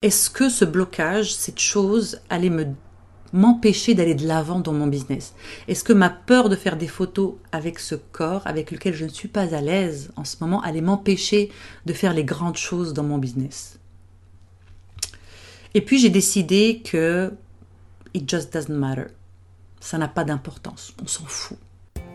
est-ce que ce blocage, cette chose, allait m'empêcher d'aller de l'avant dans mon business? Est-ce que ma peur de faire des photos avec ce corps, avec lequel je ne suis pas à l'aise en ce moment, allait m'empêcher de faire les grandes choses dans mon business? Et puis j'ai décidé que it just doesn't matter. Ça n'a pas d'importance, on s'en fout.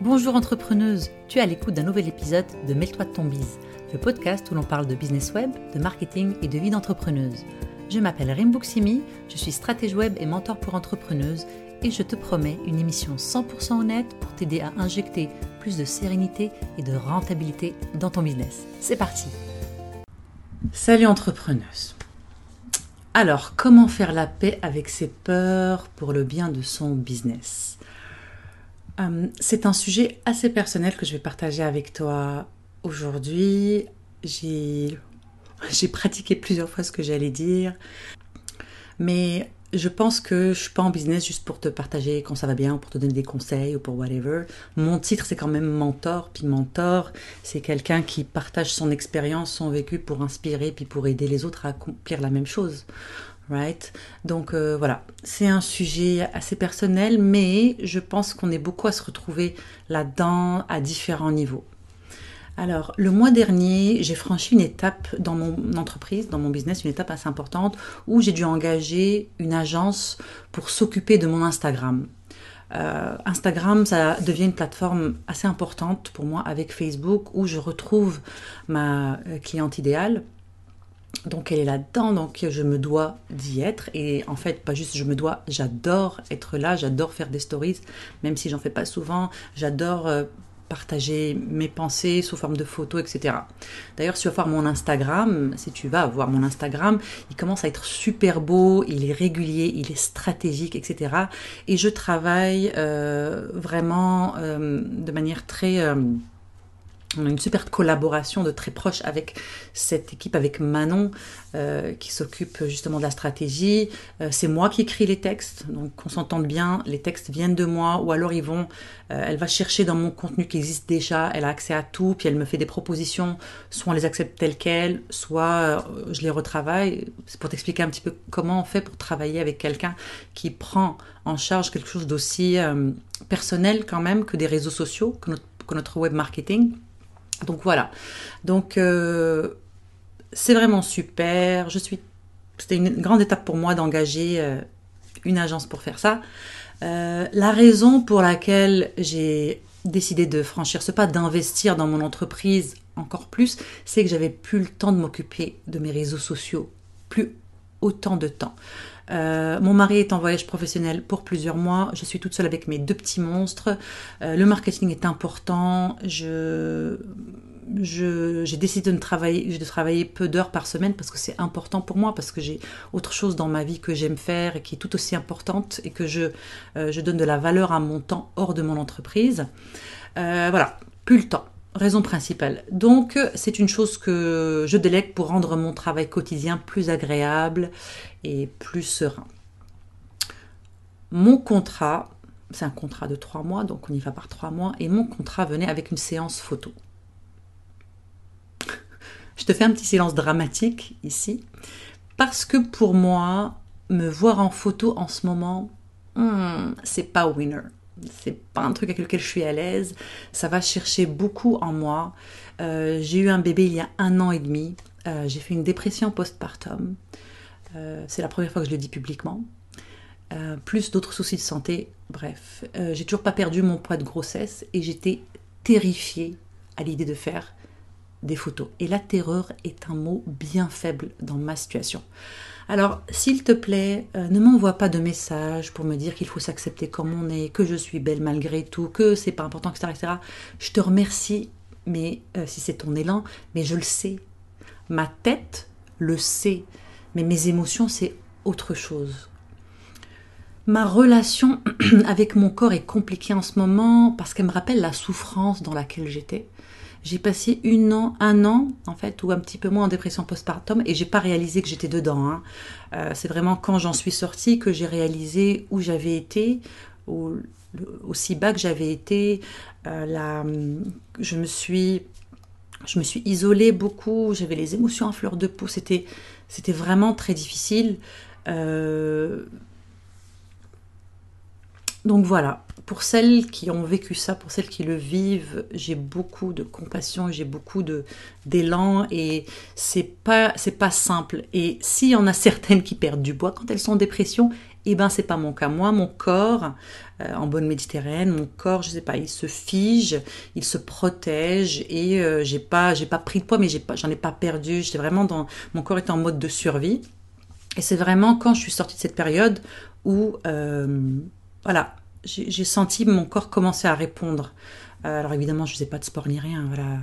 Bonjour entrepreneuse, tu es à l'écoute d'un nouvel épisode de Mêle-toi de ton bise, le podcast où l'on parle de business web, de marketing et de vie d'entrepreneuse. Je m'appelle Rimboximi, je suis stratège web et mentor pour entrepreneuses et je te promets une émission 100% honnête pour t'aider à injecter plus de sérénité et de rentabilité dans ton business. C'est parti! Salut entrepreneuse! Alors, comment faire la paix avec ses peurs pour le bien de son business? C'est un sujet assez personnel que je vais partager avec toi aujourd'hui. J'ai pratiqué plusieurs fois ce que j'allais dire, mais je pense que je suis pas en business juste pour te partager quand ça va bien, ou pour te donner des conseils ou pour whatever. Mon titre, c'est quand même mentor, puis mentor, c'est quelqu'un qui partage son expérience, son vécu pour inspirer, puis pour aider les autres à accomplir la même chose. Right? Donc voilà, c'est un sujet assez personnel, mais je pense qu'on est beaucoup à se retrouver là-dedans à différents niveaux. Alors, le mois dernier, j'ai franchi une étape dans mon entreprise, dans mon business, une étape assez importante où j'ai dû engager une agence pour s'occuper de mon Instagram. Instagram, ça devient une plateforme assez importante pour moi avec Facebook où je retrouve ma cliente idéale. Donc elle est là-dedans, donc je me dois d'y être et en fait pas juste je me dois, j'adore être là, j'adore faire des stories, même si j'en fais pas souvent, j'adore partager mes pensées sous forme de photos, etc. D'ailleurs, si tu vas voir mon Instagram, il commence à être super beau, il est régulier, il est stratégique, etc. Et je travaille vraiment de manière très... on a une super collaboration de très proche avec cette équipe, avec Manon qui s'occupe justement de la stratégie. C'est moi qui écris les textes, donc qu'on s'entende bien, les textes viennent de moi ou alors elle va chercher dans mon contenu qui existe déjà, elle a accès à tout, puis elle me fait des propositions, soit on les accepte telles quelles, soit je les retravaille. C'est pour t'expliquer un petit peu comment on fait pour travailler avec quelqu'un qui prend en charge quelque chose d'aussi personnel quand même que des réseaux sociaux, que notre web marketing. Donc voilà, c'est vraiment super, c'était une grande étape pour moi d'engager une agence pour faire ça. La raison pour laquelle j'ai décidé de franchir ce pas, d'investir dans mon entreprise encore plus, c'est que j'avais plus le temps de m'occuper de mes réseaux sociaux, plus autant de temps. Mon mari est en voyage professionnel pour plusieurs mois, je suis toute seule avec mes deux petits monstres, le marketing est important, j'ai décidé de travailler peu d'heures par semaine parce que c'est important pour moi, parce que j'ai autre chose dans ma vie que j'aime faire et qui est tout aussi importante et que je donne de la valeur à mon temps hors de mon entreprise. Voilà, plus le temps. Raison principale. Donc, c'est une chose que je délègue pour rendre mon travail quotidien plus agréable et plus serein. Mon contrat, c'est un contrat de 3 mois, donc on y va par 3 mois, et mon contrat venait avec une séance photo. Je te fais un petit silence dramatique ici, parce que pour moi, me voir en photo en ce moment, c'est pas winner. C'est pas un truc avec lequel je suis à l'aise, ça va chercher beaucoup en moi. J'ai eu un bébé il y a 1 an et demi, j'ai fait une dépression postpartum, c'est la première fois que je le dis publiquement, plus d'autres soucis de santé, bref. J'ai toujours pas perdu mon poids de grossesse et j'étais terrifiée à l'idée de faire des photos. Et la terreur est un mot bien faible dans ma situation. Alors, s'il te plaît, ne m'envoie pas de message pour me dire qu'il faut s'accepter comme on est, que je suis belle malgré tout, que c'est pas important, etc. etc. Je te remercie, mais si c'est ton élan, mais je le sais. Ma tête le sait, mais mes émotions, c'est autre chose. Ma relation avec mon corps est compliquée en ce moment parce qu'elle me rappelle la souffrance dans laquelle j'étais. J'ai passé un an en fait, ou un petit peu moins en dépression postpartum et j'ai pas réalisé que j'étais dedans. C'est vraiment quand j'en suis sortie que j'ai réalisé où j'avais été, aussi bas que j'avais été. Je me suis isolée beaucoup, j'avais les émotions à fleur de peau, c'était C'était vraiment très difficile. Donc voilà, pour celles qui ont vécu ça, pour celles qui le vivent, j'ai beaucoup de compassion, j'ai beaucoup d'élan et c'est pas simple. Et s'il y en a certaines qui perdent du poids quand elles sont en dépression, eh ben c'est pas mon cas. Moi, mon corps, en bonne méditerranéenne, mon corps, je sais pas, il se fige, il se protège et j'ai pas pris de poids, mais j'en ai pas perdu. J'étais vraiment dans mon corps était en mode de survie. Et c'est vraiment quand je suis sortie de cette période où voilà, j'ai senti mon corps commencer à répondre. Alors évidemment, je ne faisais pas de sport ni rien. Voilà,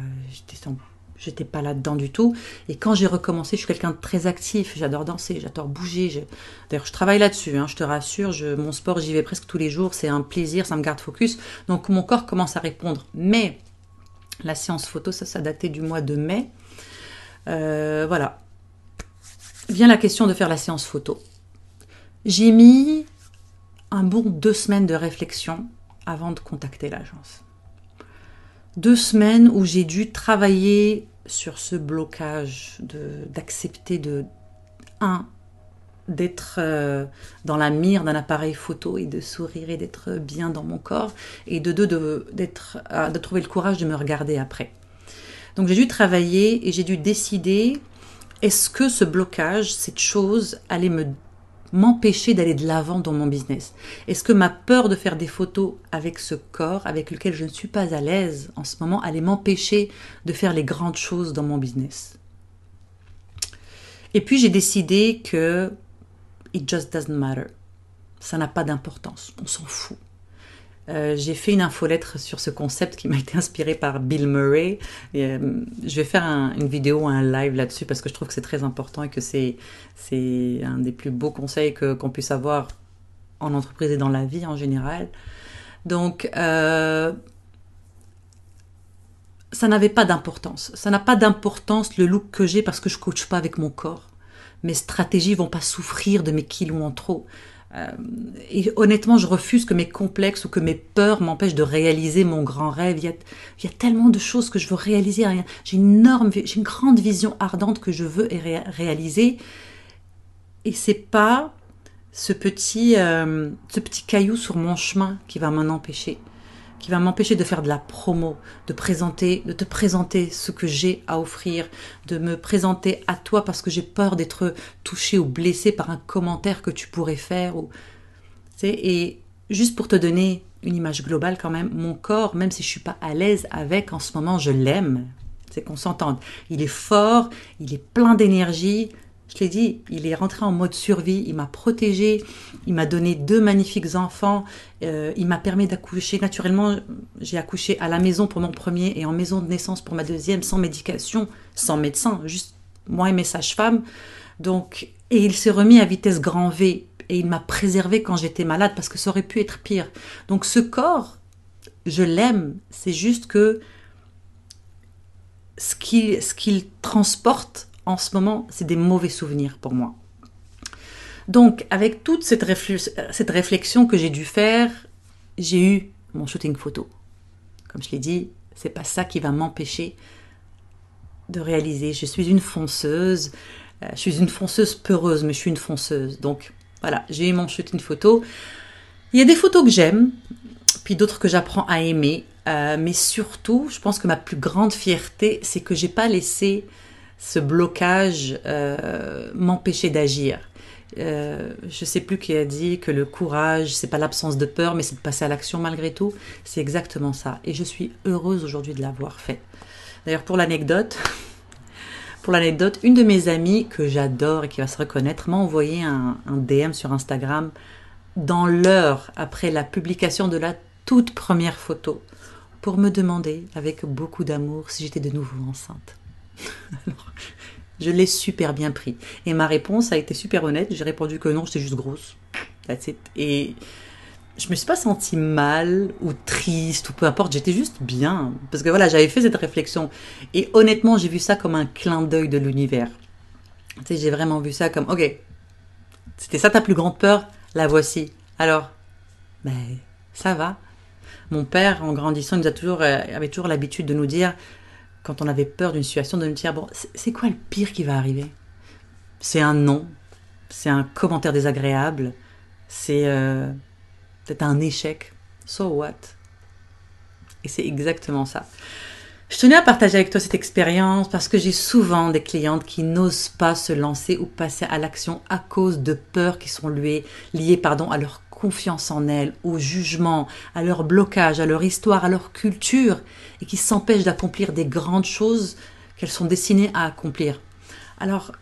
j'étais pas là-dedans du tout. Et quand j'ai recommencé, je suis quelqu'un de très actif. J'adore danser, j'adore bouger. D'ailleurs, je travaille là-dessus, hein, je te rassure. Mon sport, j'y vais presque tous les jours. C'est un plaisir, ça me garde focus. Donc, mon corps commence à répondre. Mais la séance photo, ça datait du mois de mai. Voilà. Vient la question de faire la séance photo. J'ai mis un bon 2 semaines de réflexion avant de contacter l'agence. 2 semaines où j'ai dû travailler sur ce blocage d'accepter d'être dans la mire d'un appareil photo et de sourire et d'être bien dans mon corps et de trouver le courage de me regarder après. Donc j'ai dû travailler et j'ai dû décider est-ce que ce blocage, cette chose allait m'empêcher d'aller de l'avant dans mon business. Est-ce que ma peur de faire des photos avec ce corps avec lequel je ne suis pas à l'aise en ce moment allait m'empêcher de faire les grandes choses dans mon business? Et puis j'ai décidé que it just doesn't matter. Ça n'a pas d'importance. On s'en fout. J'ai fait une infolettre sur ce concept qui m'a été inspiré par Bill Murray. Et, je vais faire une vidéo, un live là-dessus parce que je trouve que c'est très important et que c'est un des plus beaux conseils qu'on puisse avoir en entreprise et dans la vie en général. Donc, ça n'avait pas d'importance. Ça n'a pas d'importance le look que j'ai parce que je ne coache pas avec mon corps. Mes stratégies ne vont pas souffrir de mes kilos en trop. Et honnêtement, je refuse que mes complexes ou que mes peurs m'empêchent de réaliser mon grand rêve. Il y a tellement de choses que je veux réaliser. J'ai une grande vision ardente que je veux réaliser. Et c'est pas ce petit caillou sur mon chemin qui va m'en empêcher, qui va m'empêcher de faire de la promo, de te présenter ce que j'ai à offrir, de me présenter à toi parce que j'ai peur d'être touchée ou blessée par un commentaire que tu pourrais faire. Et juste pour te donner une image globale quand même, mon corps, même si je ne suis pas à l'aise avec en ce moment, je l'aime. C'est qu'on s'entende. Il est fort, il est plein d'énergie. Je l'ai dit, il est rentré en mode survie, il m'a protégée, il m'a donné 2 magnifiques enfants, il m'a permis d'accoucher. Naturellement, j'ai accouché à la maison pour mon premier et en maison de naissance pour ma deuxième, sans médication, sans médecin, juste moi et mes sages-femmes. Donc, et il s'est remis à vitesse grand V et il m'a préservée quand j'étais malade parce que ça aurait pu être pire. Donc ce corps, je l'aime, c'est juste que ce qu'il transporte, en ce moment, c'est des mauvais souvenirs pour moi. Donc, avec toute cette réflexion que j'ai dû faire, j'ai eu mon shooting photo. Comme je l'ai dit, c'est pas ça qui va m'empêcher de réaliser. Je suis une fonceuse. Je suis une fonceuse peureuse, mais je suis une fonceuse. Donc, voilà, j'ai eu mon shooting photo. Il y a des photos que j'aime, puis d'autres que j'apprends à aimer. Mais surtout, je pense que ma plus grande fierté, c'est que j'ai pas laissé ce blocage m'empêchait d'agir. Je ne sais plus qui a dit que le courage, c'est pas l'absence de peur, mais c'est de passer à l'action malgré tout. C'est exactement ça. Et je suis heureuse aujourd'hui de l'avoir fait. D'ailleurs, pour l'anecdote, une de mes amies que j'adore et qui va se reconnaître m'a envoyé un DM sur Instagram dans l'heure après la publication de la toute première photo pour me demander avec beaucoup d'amour si j'étais de nouveau enceinte. Alors, je l'ai super bien pris. Et ma réponse a été super honnête. J'ai répondu que non, j'étais juste grosse. That's it. Et je me suis pas sentie mal ou triste ou peu importe. J'étais juste bien. Parce que voilà, j'avais fait cette réflexion. Et honnêtement, j'ai vu ça comme un clin d'œil de l'univers. Tu sais, j'ai vraiment vu ça comme, ok, c'était ça ta plus grande peur? La voici. Alors, ben, ça va. Mon père, en grandissant, avait toujours l'habitude de nous dire, quand on avait peur d'une situation, de me dire, bon, c'est quoi le pire qui va arriver? c'est un non, c'est un commentaire désagréable, c'est peut-être un échec. So what? Et c'est exactement ça. Je tenais à partager avec toi cette expérience parce que j'ai souvent des clientes qui n'osent pas se lancer ou passer à l'action à cause de peurs qui sont liées à leur confiance en elles, au jugement, à leur blocage, à leur histoire, à leur culture, et qui s'empêchent d'accomplir des grandes choses qu'elles sont destinées à accomplir. Alors,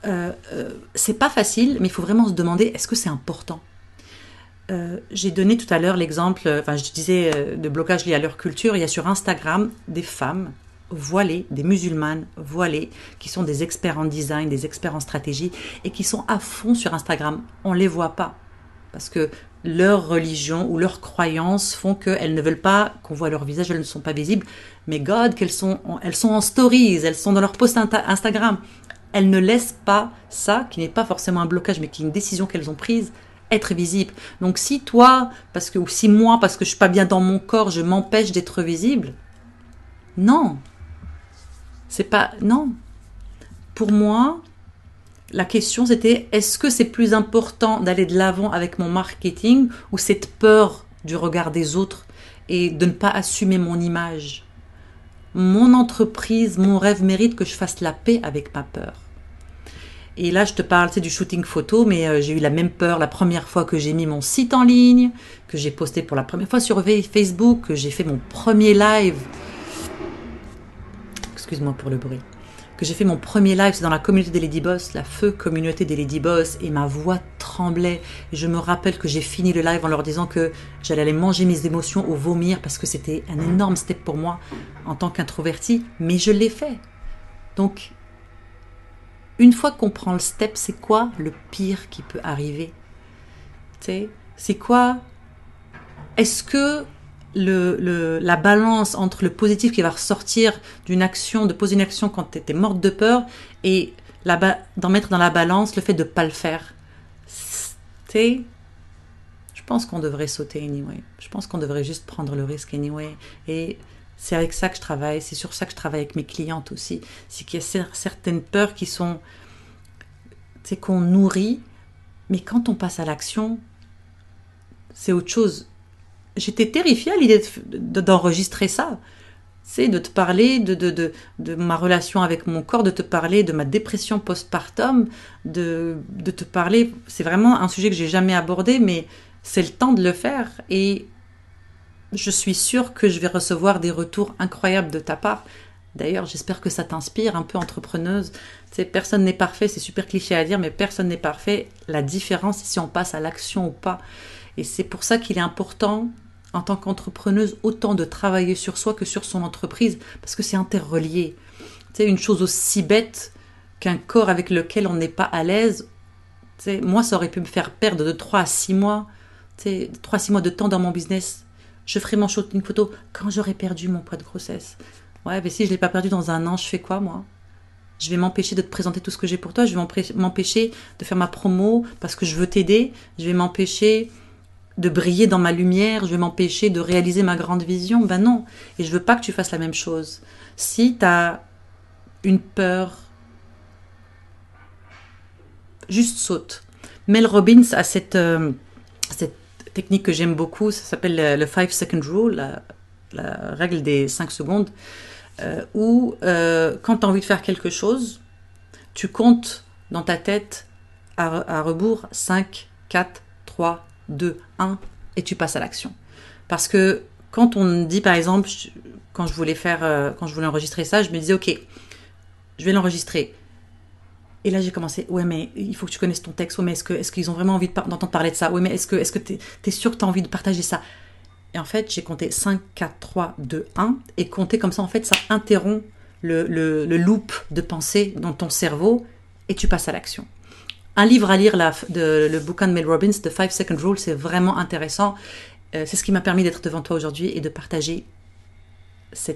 c'est pas facile, mais il faut vraiment se demander, est-ce que c'est important ? J'ai donné tout à l'heure l'exemple, je disais de blocage lié à leur culture, il y a sur Instagram des femmes voilées, des musulmanes voilées, qui sont des experts en design, des experts en stratégie, et qui sont à fond sur Instagram. On ne les voit pas, parce que leur religion ou leurs croyances font qu'elles ne veulent pas qu'on voit leur visage, elles ne sont pas visibles, mais God, elles sont en stories, elles sont dans leurs posts Instagram. Elles ne laissent pas ça, qui n'est pas forcément un blocage, mais qui est une décision qu'elles ont prise, être visible. Donc si toi, ou si moi, parce que je ne suis pas bien dans mon corps, je m'empêche d'être visible, non. C'est pas... Non. Pour moi, la question c'était, est-ce que c'est plus important d'aller de l'avant avec mon marketing ou cette peur du regard des autres et de ne pas assumer mon image? Mon entreprise, mon rêve mérite que je fasse la paix avec ma peur. Et là, je te parle du shooting photo, mais j'ai eu la même peur la première fois que j'ai mis mon site en ligne, que j'ai posté pour la première fois sur Facebook, que j'ai fait mon premier live. Excuse-moi pour le bruit. Que j'ai fait mon premier live, c'est dans la communauté des Lady Boss, la feu communauté des Lady Boss, et ma voix tremblait. Je me rappelle que j'ai fini le live en leur disant que j'allais aller manger mes émotions au vomir parce que c'était un énorme step pour moi en tant qu'introvertie, mais je l'ai fait. Donc, une fois qu'on prend le step, c'est quoi le pire qui peut arriver? C'est quoi? Est-ce que la balance entre le positif qui va ressortir d'une action, de poser une action quand tu étais morte de peur, et d'en mettre dans la balance le fait de ne pas le faire? Je pense qu'on devrait sauter anyway. Je pense qu'on devrait juste prendre le risque anyway. Et c'est avec ça que je travaille, c'est sur ça que je travaille avec mes clientes aussi. C'est qu'il y a certaines peurs qui sont, qu'on nourrit, mais quand on passe à l'action, c'est autre chose. J'étais terrifiée à l'idée d'enregistrer ça, de te parler de ma relation avec mon corps, de te parler de ma dépression postpartum, de te parler, c'est vraiment un sujet que j'ai jamais abordé, mais c'est le temps de le faire et je suis sûre que je vais recevoir des retours incroyables de ta part. D'ailleurs, j'espère que ça t'inspire, un peu entrepreneuse. Personne n'est parfait, c'est super cliché à dire, mais personne n'est parfait. La différence, c'est si on passe à l'action ou pas. Et c'est pour ça qu'il est important, en tant qu'entrepreneuse, autant de travailler sur soi que sur son entreprise, parce que c'est interrelié. Une chose aussi bête qu'un corps avec lequel on n'est pas à l'aise, moi, ça aurait pu me faire perdre de 3 à 6 mois, 3 à 6 mois de temps dans mon business. Je ferai mon shooting photo quand j'aurai perdu mon poids de grossesse. Ouais, mais si je ne l'ai pas perdu dans un an, je fais quoi, moi? Je vais m'empêcher de te présenter tout ce que j'ai pour toi. Je vais m'empêcher de faire ma promo parce que je veux t'aider. Je vais m'empêcher de briller dans ma lumière. Je vais m'empêcher de réaliser ma grande vision. Ben non. Et je ne veux pas que tu fasses la même chose. Si tu as une peur, juste saute. Mel Robbins a cette technique que j'aime beaucoup, ça s'appelle le 5 Second Rule, la règle des 5 secondes, où quand tu as envie de faire quelque chose, tu comptes dans ta tête à rebours 5, 4, 3, 2, 1 et tu passes à l'action. Parce que quand on dit par exemple, quand je voulais enregistrer ça, je me disais ok, je vais l'enregistrer. Et là, j'ai commencé, ouais, mais il faut que tu connaisses ton texte, ouais, mais est-ce qu'ils ont vraiment envie d'entendre parler de ça? Ouais, mais est-ce que t'es sûr que t'as envie de partager ça? Et en fait, j'ai compté 5, 4, 3, 2, 1, et compter comme ça, en fait, ça interrompt le loop de pensée dans ton cerveau, et tu passes à l'action. Un livre à lire, le bouquin de Mel Robbins, The 5 Second Rule, c'est vraiment intéressant. C'est ce qui m'a permis d'être devant toi aujourd'hui et de partager ce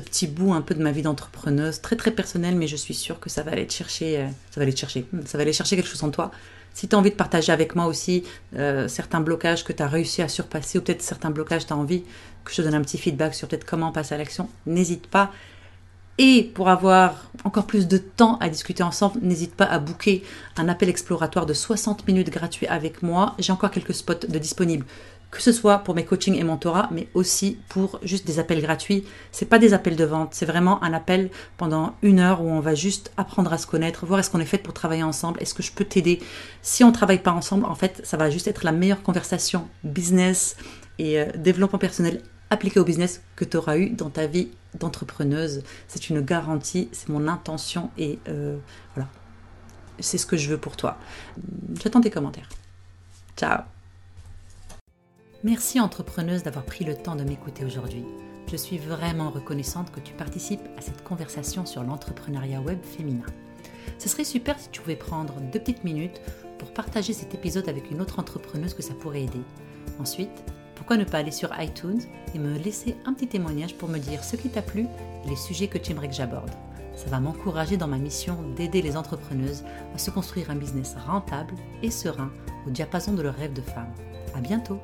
petit bout un peu de ma vie d'entrepreneuse, très très personnelle, mais je suis sûre que ça va aller te chercher, quelque chose en toi. Si tu as envie de partager avec moi aussi certains blocages que tu as réussi à surpasser, ou peut-être certains blocages tu as envie que je te donne un petit feedback sur peut-être comment passer à l'action, n'hésite pas. Et pour avoir encore plus de temps à discuter ensemble, n'hésite pas à booker un appel exploratoire de 60 minutes gratuit avec moi. J'ai encore quelques spots de disponibles, que ce soit pour mes coachings et mentorats, mais aussi pour juste des appels gratuits. Ce n'est pas des appels de vente, c'est vraiment un appel pendant une heure où on va juste apprendre à se connaître, voir est-ce qu'on est fait pour travailler ensemble, est-ce que je peux t'aider. Si on ne travaille pas ensemble, en fait, ça va juste être la meilleure conversation business et développement personnel appliqué au business que tu auras eu dans ta vie d'entrepreneuse. C'est une garantie, c'est mon intention et voilà, c'est ce que je veux pour toi. J'attends tes commentaires. Ciao. Merci entrepreneuse d'avoir pris le temps de m'écouter aujourd'hui. Je suis vraiment reconnaissante que tu participes à cette conversation sur l'entrepreneuriat web féminin. Ce serait super si tu pouvais prendre 2 petites minutes pour partager cet épisode avec une autre entrepreneuse que ça pourrait aider. Ensuite, pourquoi ne pas aller sur iTunes et me laisser un petit témoignage pour me dire ce qui t'a plu et les sujets que tu aimerais que j'aborde. Ça va m'encourager dans ma mission d'aider les entrepreneuses à se construire un business rentable et serein au diapason de leurs rêves de femme. À bientôt.